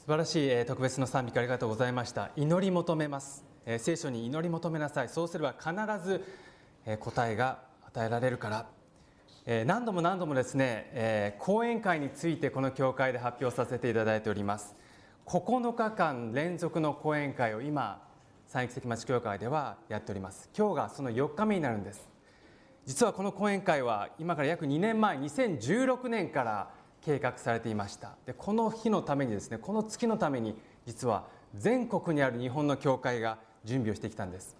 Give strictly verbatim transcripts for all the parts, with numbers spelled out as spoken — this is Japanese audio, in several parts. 素晴らしい特別の賛美ありがとうございました。祈り求めます。聖書に祈り求めなさい、そうすれば必ず答えが与えられるから。何度も何度もですね、講演会についてこの教会で発表させていただいております。ここのかかん連続の講演会を今三陸関町教会ではやっております。今日がそのよっかめになるんです。実はこの講演会は今から約にねんまえにせんじゅうろくねんから計画されていました。でこの日のためにですね、この月のために実は全国にある日本の教会が準備をしてきたんです。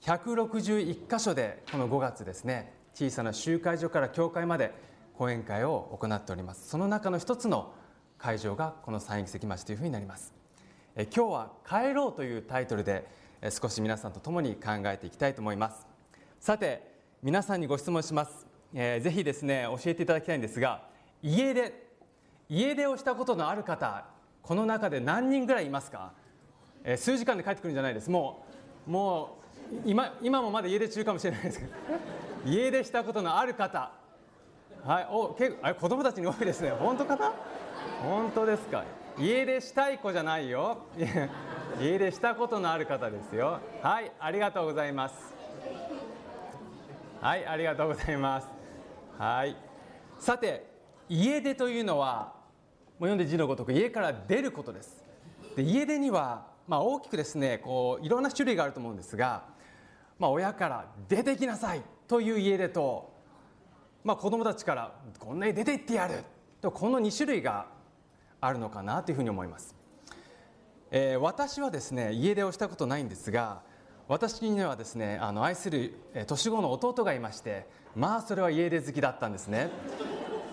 ひゃくろくじゅういっかしょでこのごがつですね、小さな集会所から教会まで講演会を行っております。その中の一つの会場がこの三陸関町というふうになります。え今日は帰ろうというタイトルで少し皆さんと共に考えていきたいと思います。さて皆さんにご質問します。えー、ぜひですね教えていただきたいんですが、家出家出をしたことのある方、この中で何人ぐらいいますか？えー、数時間で帰ってくるんじゃないです。もう、もう 今, 今もまだ家出中かもしれないですけど家出したことのある方、はい、お結構あれ子供たちに多いですね。本当かな？本当ですか？家出したい子じゃないよ家出したことのある方ですよ。はい、ありがとうございます。はい、ありがとうございます。はい、さて家出というのはもう読んで字のごとく家から出ることです。で家出には、まあ、大きくですねこういろんな種類があると思うんですが、まあ、親から出てきなさいという家出と、まあ、子どもたちからこんなに出て行ってやると、このに種類があるのかなというふうに思います。えー、私はですね家出をしたことないんですが、私にはですねあの愛する年子の弟がいまして、まあそれは家出好きだったんですね。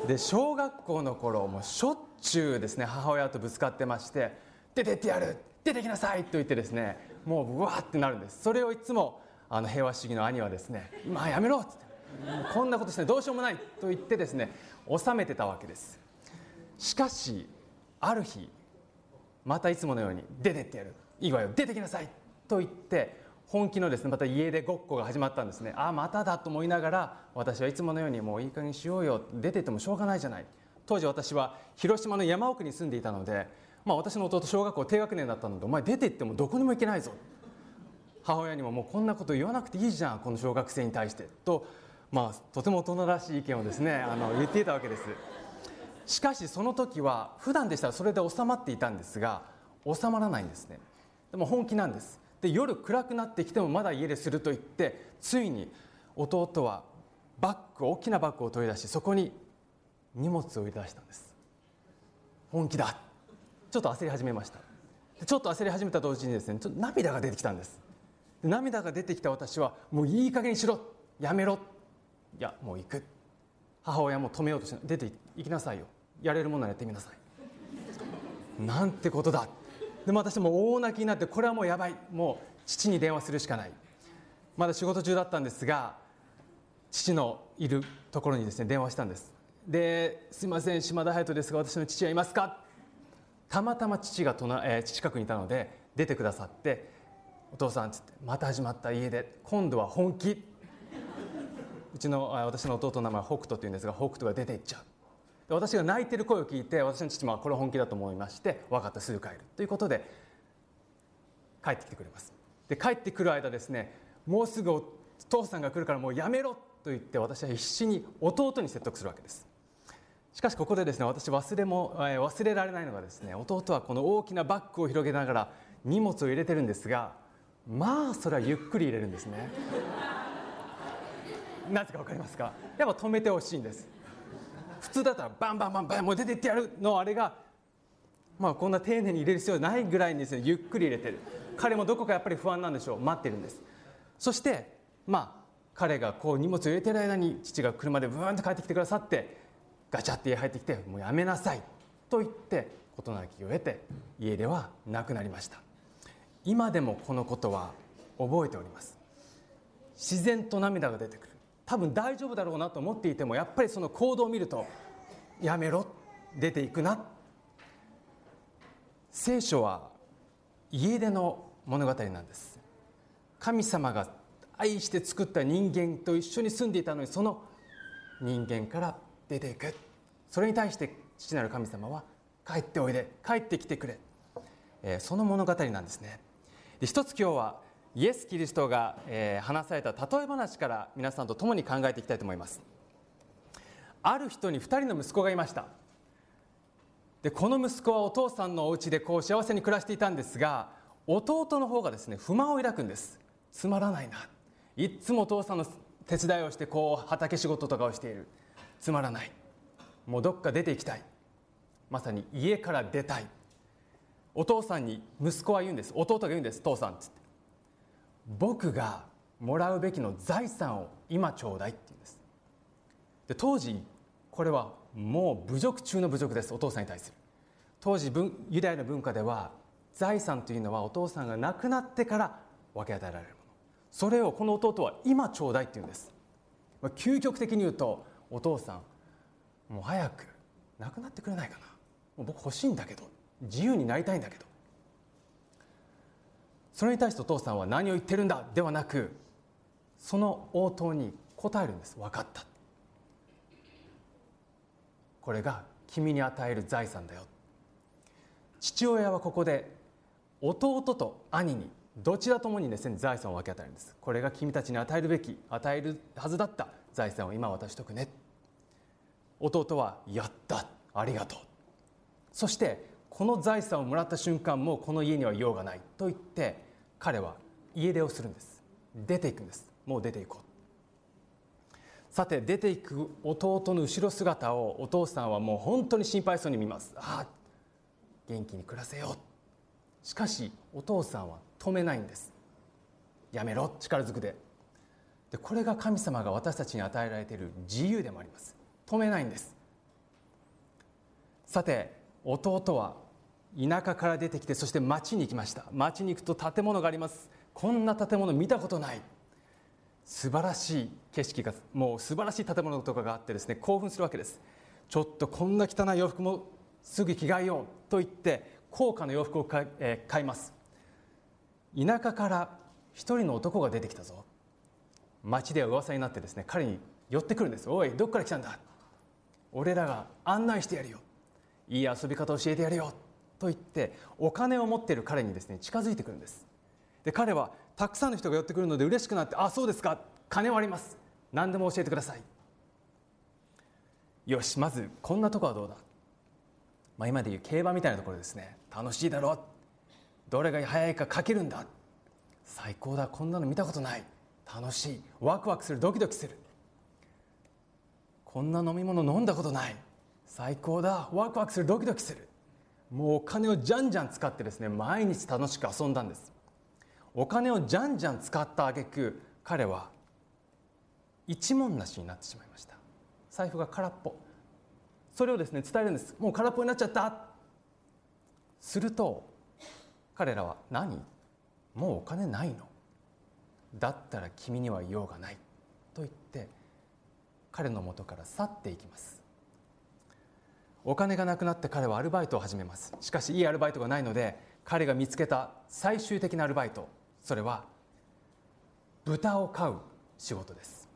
で小学校の頃もうしょっちゅうですね母親とぶつかってまして、出てってやる、出てきなさいと言ってですね、もううわーってなるんです。それをいつもあの平和主義の兄はですね、まあやめろってこんなことしてどうしようもないと言ってですね収めてたわけです。しかしある日またいつものように出てってやる、いいわよ、出てきなさいと言って本気のですねまた家出ごっこが始まったんですね。ああまただと思いながら、私はいつものようにもういい加減にしようよ、出ててもしょうがないじゃない。当時私は広島の山奥に住んでいたので、まあ、私の弟小学校低学年だったので、お前出て行ってもどこにも行けないぞ、母親にももうこんなこと言わなくていいじゃんこの小学生に対してと、まあ、とても大人らしい意見をですねあの言っていたわけです。しかしその時は普段でしたらそれで収まっていたんですが、収まらないんですね。でも本気なんです。で夜暗くなってきてもまだ家出すると言って、ついに弟はバッグ、大きなバッグを取り出し、そこに荷物を入れ出したんです。本気だ、ちょっと焦り始めました。でちょっと焦り始めた同時にですね、ちょっと涙が出てきたんです。で涙が出てきた私は、もういい加減にしろ、やめろ、いやもう行く、母親も止めようとして、出て行きなさいよ、やれるものはやってみなさいなんてことだ。でも私も大泣きになって、これはもうやばい、もう父に電話するしかない。まだ仕事中だったんですが、父のいるところにですね電話したんです。で、すいません島田隼人ですが私の父はいますか。たまたま父がとな、えー、近くにいたので出てくださって、お父さんつって、また始まった家で、今度は本気うちの私の弟の名前は北斗というんですが、北斗が出ていっちゃう。私が泣いてる声を聞いて、私の父もこれ本気だと思いまして、分かったすぐ帰るということで帰ってきてくれます。で帰ってくる間ですね、もうすぐお父さんが来るからもうやめろと言って、私は必死に弟に説得するわけです。しかしここでですね、私忘れも、えー、忘れられないのがですね、弟はこの大きなバッグを広げながら荷物を入れてるんですが、まあそれはゆっくり入れるんですねなぜか分かりますか？やっぱ止めてほしいんです。普通だったらバンバンバンバンもう出てってやるのあれが、まあこんな丁寧に入れる必要ないぐらいにですねゆっくり入れてる。彼もどこかやっぱり不安なんでしょう、待ってるんです。そしてまあ彼がこう荷物を入れてる間に、父が車でブーンと帰ってきてくださって、ガチャって家入ってきて、もうやめなさいと言って事なきを得て、家ではなくなりました。今でもこのことは覚えております。自然と涙が出てくる。多分大丈夫だろうなと思っていても、やっぱりその行動を見ると、やめろ、出ていくな。聖書は家出の物語なんです。神様が愛して作った人間と一緒に住んでいたのに、その人間から出ていく。それに対して父なる神様は帰っておいで、帰ってきてくれ、えー、その物語なんですね。で、一つ今日はイエス・キリストが、えー、話された例え話から皆さんと共に考えていきたいと思います。ある人にふたりの息子がいました。で、この息子はお父さんのお家でこう幸せに暮らしていたんですが、弟の方がですね、不満を抱くんです。つまらないな、いっつもお父さんの手伝いをして、こう畑仕事とかをしている、つまらない、もうどっか出ていきたい、まさに家から出たい。お父さんに息子は言うんです。弟が言うんです。父さんつって、僕がもらうべきの財産を今ちょうだいって言うんです。で、当時これはもう侮辱中の侮辱です、お父さんに対する。当時ユダヤの文化では、財産というのはお父さんが亡くなってから分け与えられるもの、それをこの弟は今ちょうだいって言うんです。まあ、究極的に言うと、お父さんもう早く亡くなってくれないかな、もう僕欲しいんだけど、自由になりたいんだけど。それに対してお父さんは何を言ってるんだではなく、その応答に答えるんです。分かった、これが君に与える財産だよ。父親はここで弟と兄にどちらともにですね、財産を分け与えるんです。これが君たちに与えるべき、与えるはずだった財産を今渡しとくね。弟はやった、ありがとう、そしてこの財産をもらった瞬間、もうこの家には用がないと言って、彼は家出をするんです。出ていくんです。もう出ていこう。さて、出ていく弟の後ろ姿をお父さんはもう本当に心配そうに見ます。ああ、元気に暮らせよう。しかしお父さんは止めないんです。やめろ、力ずくで。で、これが神様が私たちに与えられている自由でもあります。止めないんです。さて、弟は田舎から出てきて、そして町に行きました。町に行くと建物があります。こんな建物見たことない、素晴らしい景色が、もう素晴らしい建物とかがあってですね、興奮するわけです。ちょっとこんな汚い洋服もすぐ着替えようと言って、高価な洋服を買い、えー、買います。田舎から一人の男が出てきたぞ。町では噂になってですね、彼に寄ってくるんです。おい、どこから来たんだ、俺らが案内してやるよ、いい遊び方を教えてやるよと言って、お金を持っている彼にですね、近づいてくるんです。で、彼はたくさんの人が寄ってくるので嬉しくなって、あ、そうですか、金はあります、何でも教えてください。よし、まずこんなとこはどうだ、まあ、今でいう競馬みたいなところですね。楽しいだろ、どれが早いかかけるんだ、最高だ、こんなの見たことない、楽しい、ワクワクする、ドキドキする、こんな飲み物飲んだことない、最高だ、ワクワクする、ドキドキする。もうお金をじゃんじゃん使ってですね、毎日楽しく遊んだんです。お金をじゃんじゃん使った挙句、彼は一文無しになってしまいました。財布が空っぽ。それをですね、伝えるんです。もう空っぽになっちゃった。すると彼らは、何、もうお金ないの、だったら君には用がないと言って彼の元から去っていきます。お金がなくなって彼はアルバイトを始めます。しかしいいアルバイトがないので、彼が見つけた最終的なアルバイト、それは豚を飼う仕事です。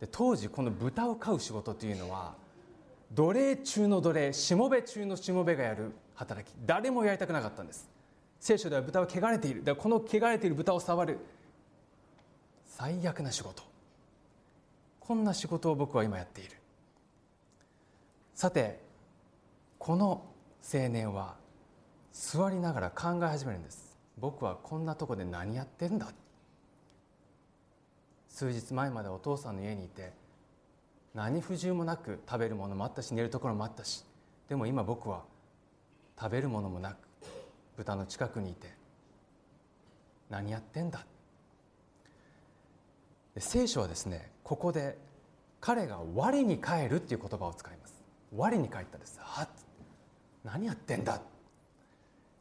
で、当時この豚を飼う仕事というのは、奴隷中の奴隷、しもべ中のしもべがやる働き、誰もやりたくなかったんです。聖書では豚は汚れている、だからこの汚れている豚を触る、最悪な仕事、こんな仕事を僕は今やっている。さて、この青年は座りながら考え始めるんです。僕はこんなとこで何やってんだ、数日前までお父さんの家にいて何不自由もなく、食べるものもあったし寝るところもあったし、でも今僕は食べるものもなく豚の近くにいて何やってんだ。聖書はですね、ここで彼が我に返るっていう言葉を使います。我に返ったです。あ、何やってんだ。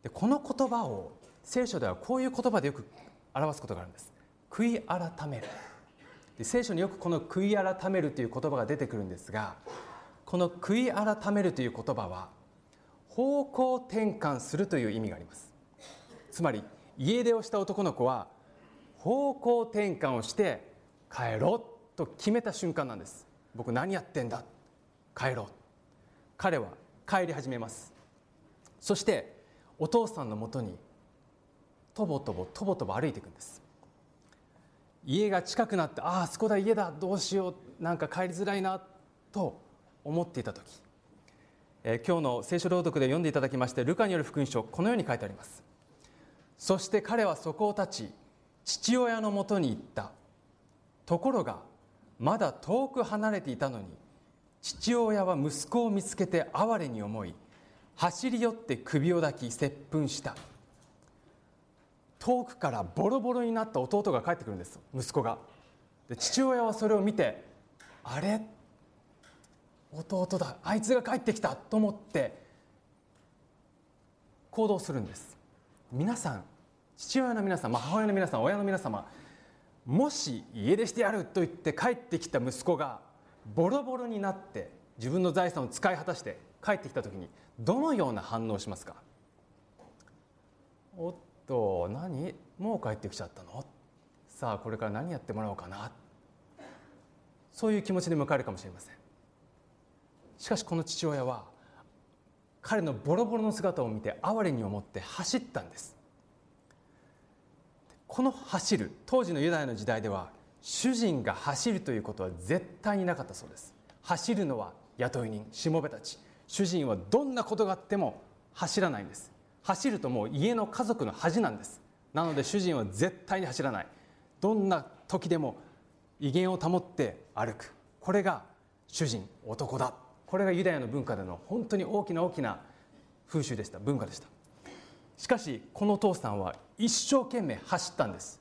で、この言葉を聖書ではこういう言葉でよく表すことがあるんです。悔い改める。で、聖書によくこの悔い改めるという言葉が出てくるんですが、この悔い改めるという言葉は方向転換するという意味があります。つまり家出をした男の子は方向転換をして帰ろうと決めた瞬間なんです。僕何やってんだ、帰ろう。彼は帰り始めます。そしてお父さんのもとにとぼとぼとぼとぼ歩いていくんです。家が近くなって、ああそこだ家だ、どうしよう、なんか帰りづらいなと思っていた時、えー、今日の聖書朗読で読んでいただきまして、ルカによる福音書、このように書いてあります。そして彼はそこを立ち父親のもとに行った。ところがまだ遠く離れていたのに、父親は息子を見つけて哀れに思い、走り寄って首を抱き接吻した。遠くからボロボロになった弟が帰ってくるんです、息子が。で、父親はそれを見て、あれ弟だ、あいつが帰ってきたと思って行動するんです。皆さん、父親の皆さん、母親の皆さん、親の皆様、もし家出してやると言って帰ってきた息子がボロボロになって自分の財産を使い果たして帰ってきたときに、どのような反応をしますか？おっと、何？もう帰ってきちゃったの？さあこれから何やってもらおうかな、そういう気持ちで迎えるかもしれません。しかしこの父親は彼のボロボロの姿を見て哀れに思って走ったんです。この走る、当時のユダヤの時代では主人が走るということは絶対になかったそうです。走るのは雇い人、しもべたち。主人はどんなことがあっても走らないんです。走るともう家の家族の恥なんです。なので主人は絶対に走らない。どんな時でも威厳を保って歩く、これが主人、男だ。これがユダヤの文化での本当に大きな大きな風習でした、文化でした。しかしこのお父さんは一生懸命走ったんです。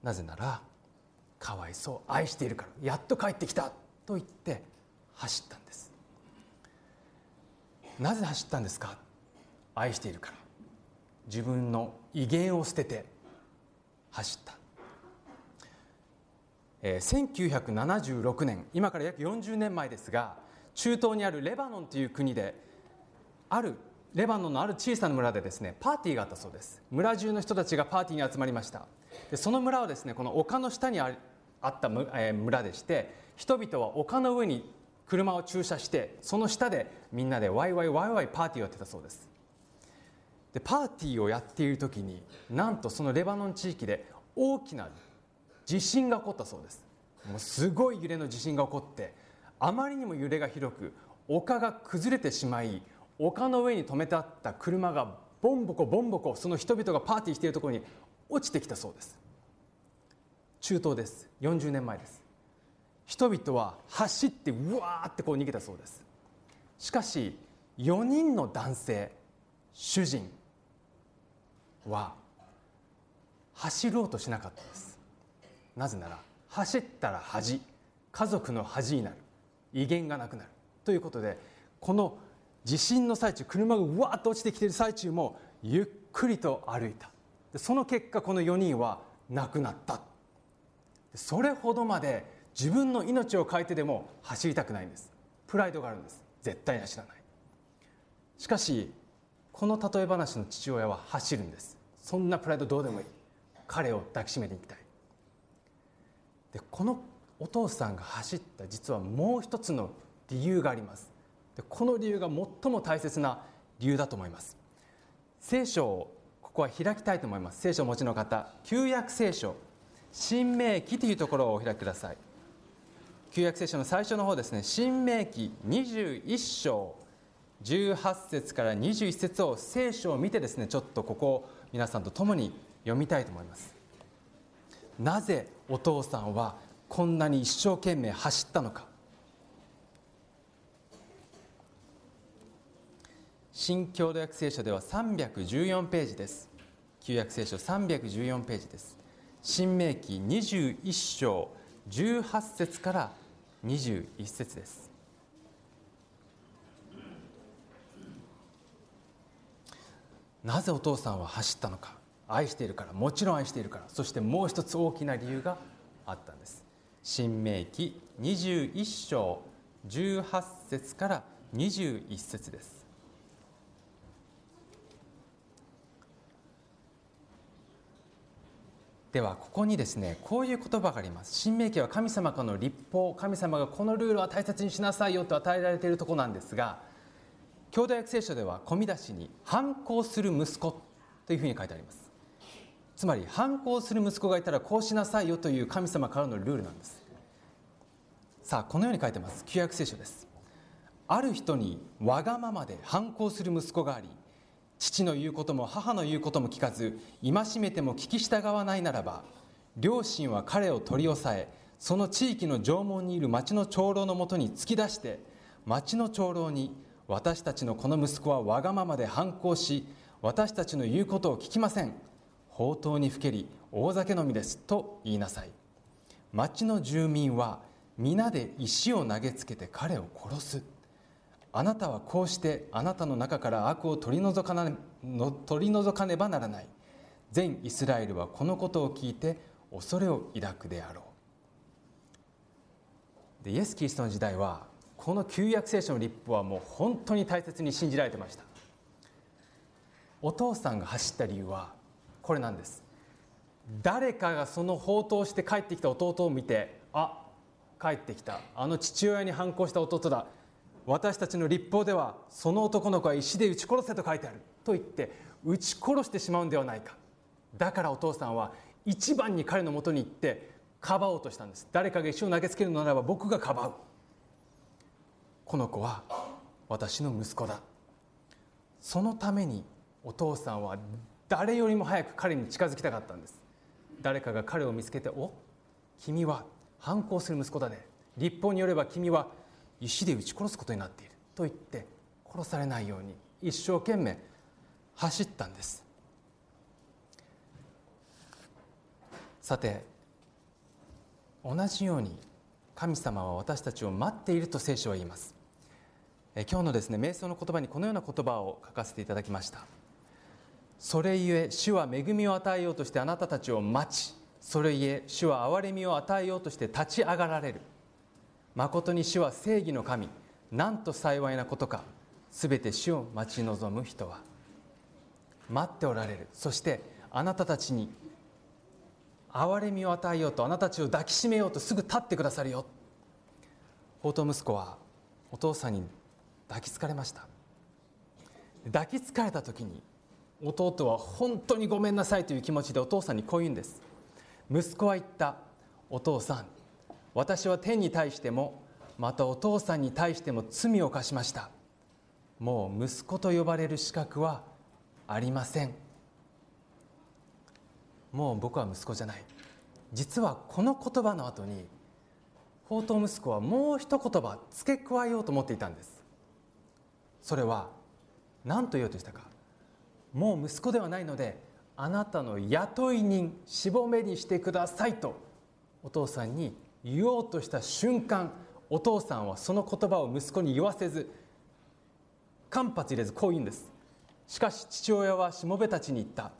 なぜならかわいそう、愛しているから、やっと帰ってきたと言って走ったんです。なぜ走ったんですか？愛しているから。自分の威厳を捨てて走った、えー、せんきゅうひゃくななじゅうろくねん、今から約よんじゅうねんまえですが、中東にあるレバノンという国で、あるレバノンのある小さな村でですね、パーティーがあったそうです。村中の人たちがパーティーに集まりました。でその村はですね、この丘の下にあった村でして、人々は丘の上に車を駐車して、その下でみんなでワイワイワイワイパーティーをやってたそうです。でパーティーをやっている時に、なんとそのレバノン地域で大きな地震が起こったそうです。もうすごい揺れの地震が起こって、あまりにも揺れがひどく丘が崩れてしまい、丘の上に止めてあった車がボンボコボンボコ、その人々がパーティーしているところに落ちてきたそうです。中東です。よんじゅうねんまえです。人々は走ってうわーってこう逃げたそうです。しかしよにんの男性、主人は走ろうとしなかったです。なぜなら走ったら恥、家族の恥になる、威厳がなくなるということで、この地震の最中、車がうわーっと落ちてきている最中もゆっくりと歩いた。でその結果、このよにんは亡くなった。それほどまで自分の命を変えてでも走りたくないんです。プライドがあるんです。絶対に走らない。しかしこの例え話の父親は走るんです。そんなプライドどうでもいい、彼を抱きしめていきたい。でこのお父さんが走った、実はもう一つの理由があります。この理由が最も大切な理由だと思います。聖書をここは開きたいと思います。聖書をお持ちの方、旧約聖書、新明記というところをお開きください。旧約聖書の最初の方ですね、新明記にじゅういち章じゅうはち節からにじゅういち節を、聖書を見てですね、ちょっとここを皆さんと共に読みたいと思います。なぜお父さんはこんなに一生懸命走ったのか。新共同訳聖書ではさんびゃくじゅうよんページです。旧約聖書さんびゃくじゅうよんページです。新明記にじゅういち章じゅうはち節からにじゅういち節です。なぜお父さんは走ったのか。愛しているから、もちろん愛しているから。そしてもう一つ大きな理由があったんです。新明記にじゅういち章じゅうはち節からにじゅういち節です。ではここにですね、こういう言葉があります。新明記は神様からの律法、神様がこのルールは大切にしなさいよと与えられているところなんですが、兄弟訳聖書では込み出しに反抗する息子というふうに書いてあります。つまり反抗する息子がいたらこうしなさいよという神様からのルールなんです。さあこのように書いてます。旧約聖書です。ある人にわがままで反抗する息子があり、父の言うことも母の言うことも聞かず、戒めても聞き従わないならば、両親は彼を取り押さえ、その地域の城門にいる町の長老のもとに突き出して、町の長老に、私たちのこの息子はわがままで反抗し、私たちの言うことを聞きません、放蕩にふけり大酒飲みですと言いなさい。町の住民は皆で石を投げつけて彼を殺す。あなたはこうしてあなたの中から悪を取り除かなの取り除かねばならない。全イスラエルはこのことを聞いて恐れを抱くであろう。でイエス・キリストの時代はこの旧約聖書の律法はもう本当に大切に信じられてました。お父さんが走った理由はこれなんです。誰かがその放蕩して帰ってきた弟を見て、あ、帰ってきた、あの父親に反抗した弟だ、私たちの律法ではその男の子は石で打ち殺せと書いてあると言って打ち殺してしまうんではないか。だからお父さんは一番に彼の元に行ってかばおうとしたんです。誰かが石を投げつけるのならば僕がかばう、この子は私の息子だ。そのためにお父さんは誰よりも早く彼に近づきたかったんです。誰かが彼を見つけて、お、君は反抗する息子だね、律法によれば君は石で打ち殺すことになっていると言って殺されないように一生懸命走ったんです。さて同じように神様は私たちを待っていると聖書は言います。今日のですね、瞑想の言葉にこのような言葉を書かせていただきました。それゆえ主は恵みを与えようとしてあなたたちを待ち、それゆえ主は憐れみを与えようとして立ち上がられる。誠に主は正義の神、なんと幸いなことか、すべて主を待ち望む人は。待っておられる。そしてあなたたちに憐れみを与えようと、あなたたちを抱きしめようとすぐ立ってくださるよ。放蕩息子はお父さんに抱きつかれました。抱きつかれた時に弟は本当にごめんなさいという気持ちでお父さんにこう言うんです。息子は言った。お父さん、私は天に対してもまたお父さんに対しても罪を犯しました。もう息子と呼ばれる資格はありません。もう僕は息子じゃない。実はこの言葉の後に放蕩息子はもう一言葉付け加えようと思っていたんです。それは何と言おうとしたか。もう息子ではないので、あなたの雇い人、しぼめにしてくださいとお父さんに言おうとした瞬間、お父さんはその言葉を息子に言わせず、間髪入れずこう言うんです。しかし父親はしもべたちに言った。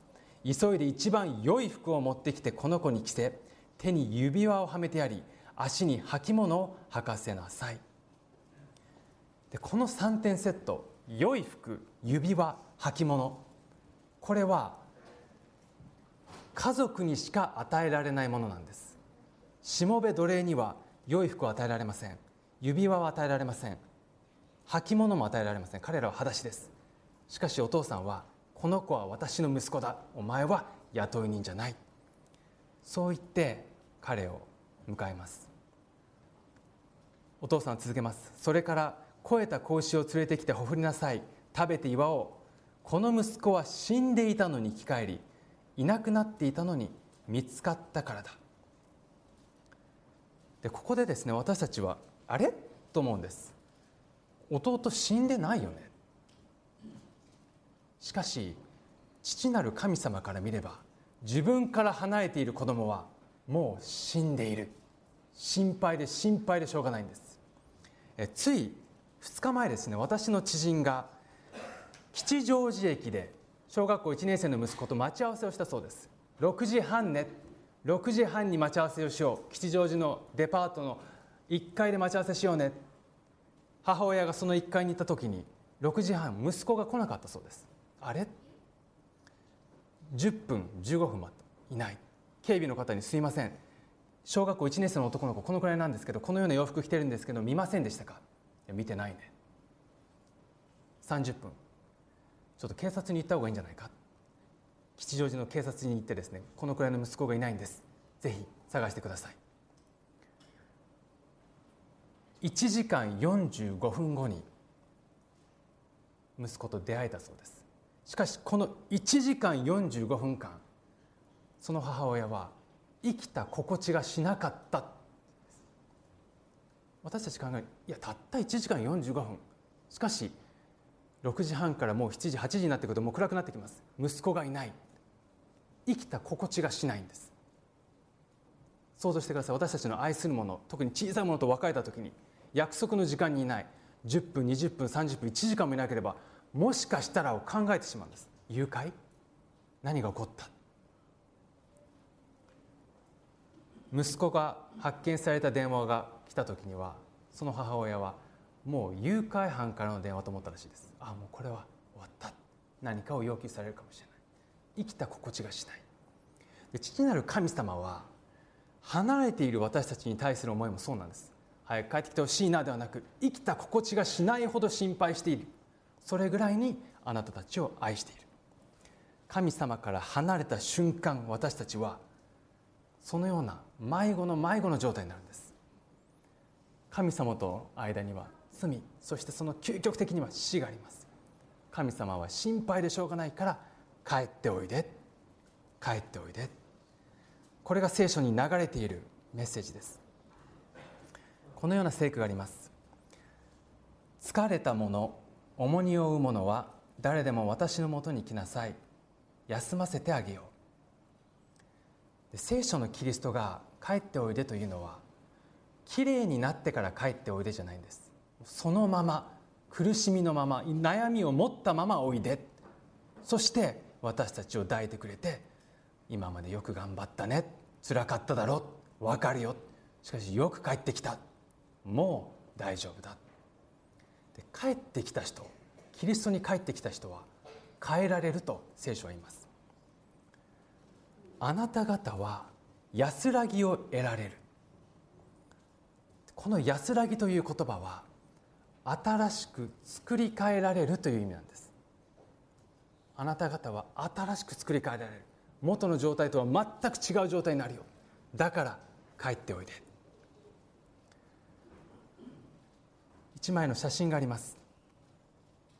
急いで一番良い服を持ってきてこの子に着せ、手に指輪をはめてやり、足に履物を履かせなさい。でこのさんてんセット、良い服、指輪、履物、これは家族にしか与えられないものなんです。しもべ奴隷には良い服を与えられません。指輪は与えられません。履物も与えられません。彼らは裸足です。しかしお父さんは、この子は私の息子だ、お前は雇い人じゃない、そう言って彼を迎えます。お父さんは続けます。それから肥えた子牛を連れてきてほふりなさい、食べて祝おう。この息子は死んでいたのに生き返り、いなくなっていたのに見つかったからだ。でここでですね、私たちはあれと思うんです。弟死んでないよね。しかし父なる神様から見れば、自分から離れている子供はもう死んでいる。心配で心配でしょうがないんです。えついふつかまえですね、私の知人が吉祥寺駅で小学校いちねん生の息子と待ち合わせをしたそうです。ろくじはんね、ろくじはんに待ち合わせをしよう、吉祥寺のデパートのいっかいで待ち合わせしようね。母親がそのいっかいに行った時にろくじはん、息子が来なかったそうです。あれじゅっぷんじゅうごふん待った、いない。警備の方に、すいません、小学校いちねん生の男の子このくらいなんですけど、このような洋服着てるんですけど見ませんでしたか。いや見てないね。さんじゅっぷん、ちょっと警察に行った方がいいんじゃないか、吉祥寺の警察に行ってですね、このくらいの息子がいないんです、ぜひ探してください。いちじかんよんじゅうごふんごに息子と出会えたそうです。しかしこのいちじかんよんじゅうごふんかん、その母親は生きた心地がしなかった。私たち考える、いやたったいちじかんよんじゅうごふん、しかしろくじはんからもうしちじはちじになってくるともう暗くなってきます。息子がいない、生きた心地がしないんです。想像してください。私たちの愛するもの、特に小さいものと別れた時に、約束の時間にいない、じゅっぷんにじゅっぷんさんじゅっぷんいちじかんもいなければ、もしかしたらを考えてしまうんです。誘拐、何が起こった。息子が発見された電話が来た時には、その母親はもう誘拐犯からの電話と思ったらしいです。ああ、もうこれは終わった、何かを要求されるかもしれない、生きた心地がしない。で、父なる神様は離れている私たちに対する思いもそうなんです。早く帰ってきてほしいなではなく、生きた心地がしないほど心配している、それぐらいにあなたたちを愛している。神様から離れた瞬間、私たちはそのような迷子の迷子の状態になるんです。神様との間には罪、そしてその究極的には死があります。神様は心配でしょうがないから、帰っておいで、帰っておいで。これが聖書に流れているメッセージです。このような聖句があります。疲れた者、重荷を負う者は誰でも私のもとに来なさい、休ませてあげよう。で、聖書のキリストが帰っておいでというのは、きれいになってから帰っておいでじゃないんです。そのまま、苦しみのまま、悩みを持ったままおいで、そして私たちを抱いてくれて、今までよく頑張ったね、辛かっただろう、分かるよ、しかしよく帰ってきた、もう大丈夫だ。で、帰ってきた人、キリストに帰ってきた人は変えられると聖書は言います。あなた方は安らぎを得られる。この安らぎという言葉は、新しく作り変えられるという意味なんです。あなた方は新しく作り変えられる、元の状態とは全く違う状態になるよ、だから帰っておいで。一枚の写真があります。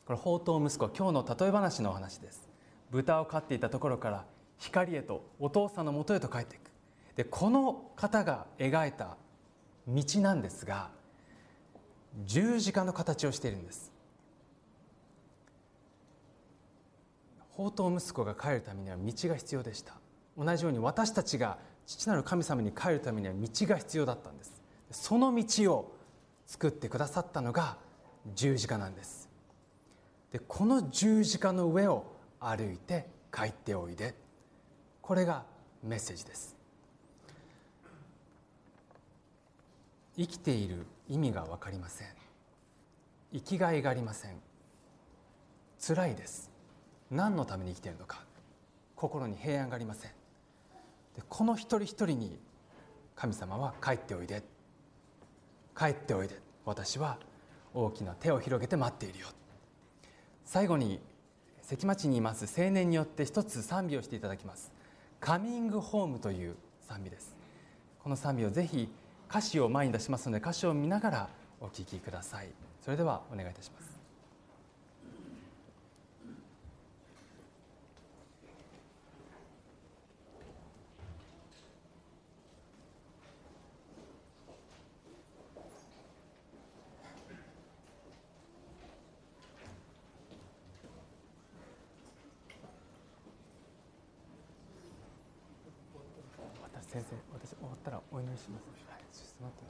これ、放蕩息子、今日の例え話のお話です。豚を飼っていたところから光へと、お父さんの元へと帰っていく。で、この方が描いた道なんですが、十字架の形をしているんです。放蕩息子が帰るためには道が必要でした。同じように私たちが父なる神様に帰るためには道が必要だったんです。その道を作ってくださったのが十字架なんです。で、この十字架の上を歩いて帰っておいで、これがメッセージです。生きている意味が分かりません。生きがいがありません。辛いです。何のために生きているのか、心に平安がありません。で、この一人一人に神様は帰っておいで、帰っておいで、私は大きな手を広げて待っているよ。最後に、関町にいます青年によって一つ賛美をしていただきます。カミングホームという賛美です。この賛美をぜひ、歌詞を前に出しますので、歌詞を見ながらお聴きください。それではお願いいたします。先生、私終わったらお祈りします。はい、ちょっと待って。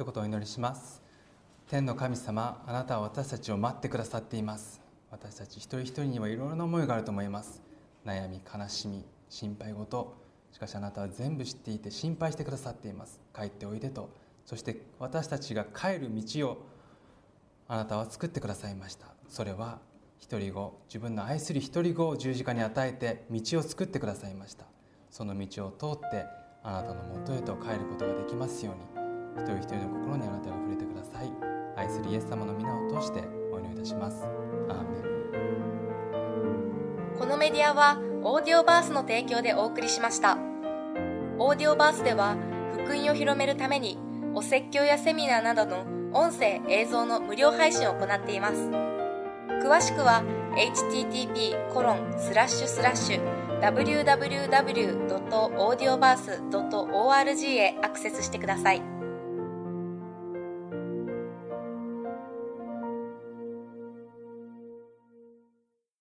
一言お祈りします。天の神様、あなたは私たちを待ってくださっています。私たち一人一人にはいろいろな思いがあると思います。悩み、悲しみ、心配事、しかしあなたは全部知っていて心配してくださっています。帰っておいでと、そして私たちが帰る道をあなたは作ってくださいました。それは一人子、自分の愛する一人子を十字架に与えて道を作ってくださいました。その道を通ってあなたのもとへと帰ることができますように、一人一人の心にあなたが触れてください。愛するイエス様の皆を通してお祈りいたします。アーメン。このメディアはオーディオバースの提供でお送りしました。オーディオバースでは福音を広めるためにお説教やセミナーなどの音声・映像の無料配信を行っています。詳しくは エイチティーティーピーコロンスラッシュスラッシュダブリューダブリューダブリュードットオーディオバースドットオーアールジー へアクセスしてください。